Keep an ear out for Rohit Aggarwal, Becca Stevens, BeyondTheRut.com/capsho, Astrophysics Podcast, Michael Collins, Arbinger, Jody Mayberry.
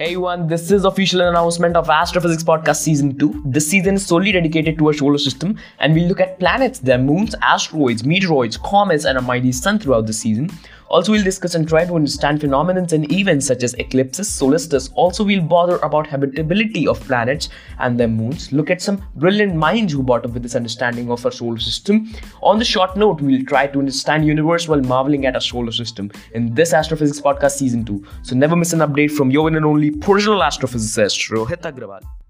Hey everyone, this is official announcement of Astrophysics Podcast Season 2. This season is solely dedicated to our solar system and we'll look at planets, their moons, asteroids, meteoroids, comets and our mighty sun throughout the season. Also, we'll discuss and try to understand phenomena and events such as eclipses, solstices. Also, we'll bother about habitability of planets and their moons. Look at some brilliant minds who brought up with this understanding of our solar system. On the short note, we'll try to understand universe while marveling at our solar system in this Astrophysics Podcast Season 2. So never miss an update from your one and only personal astrophysicist, Rohit Aggarwal.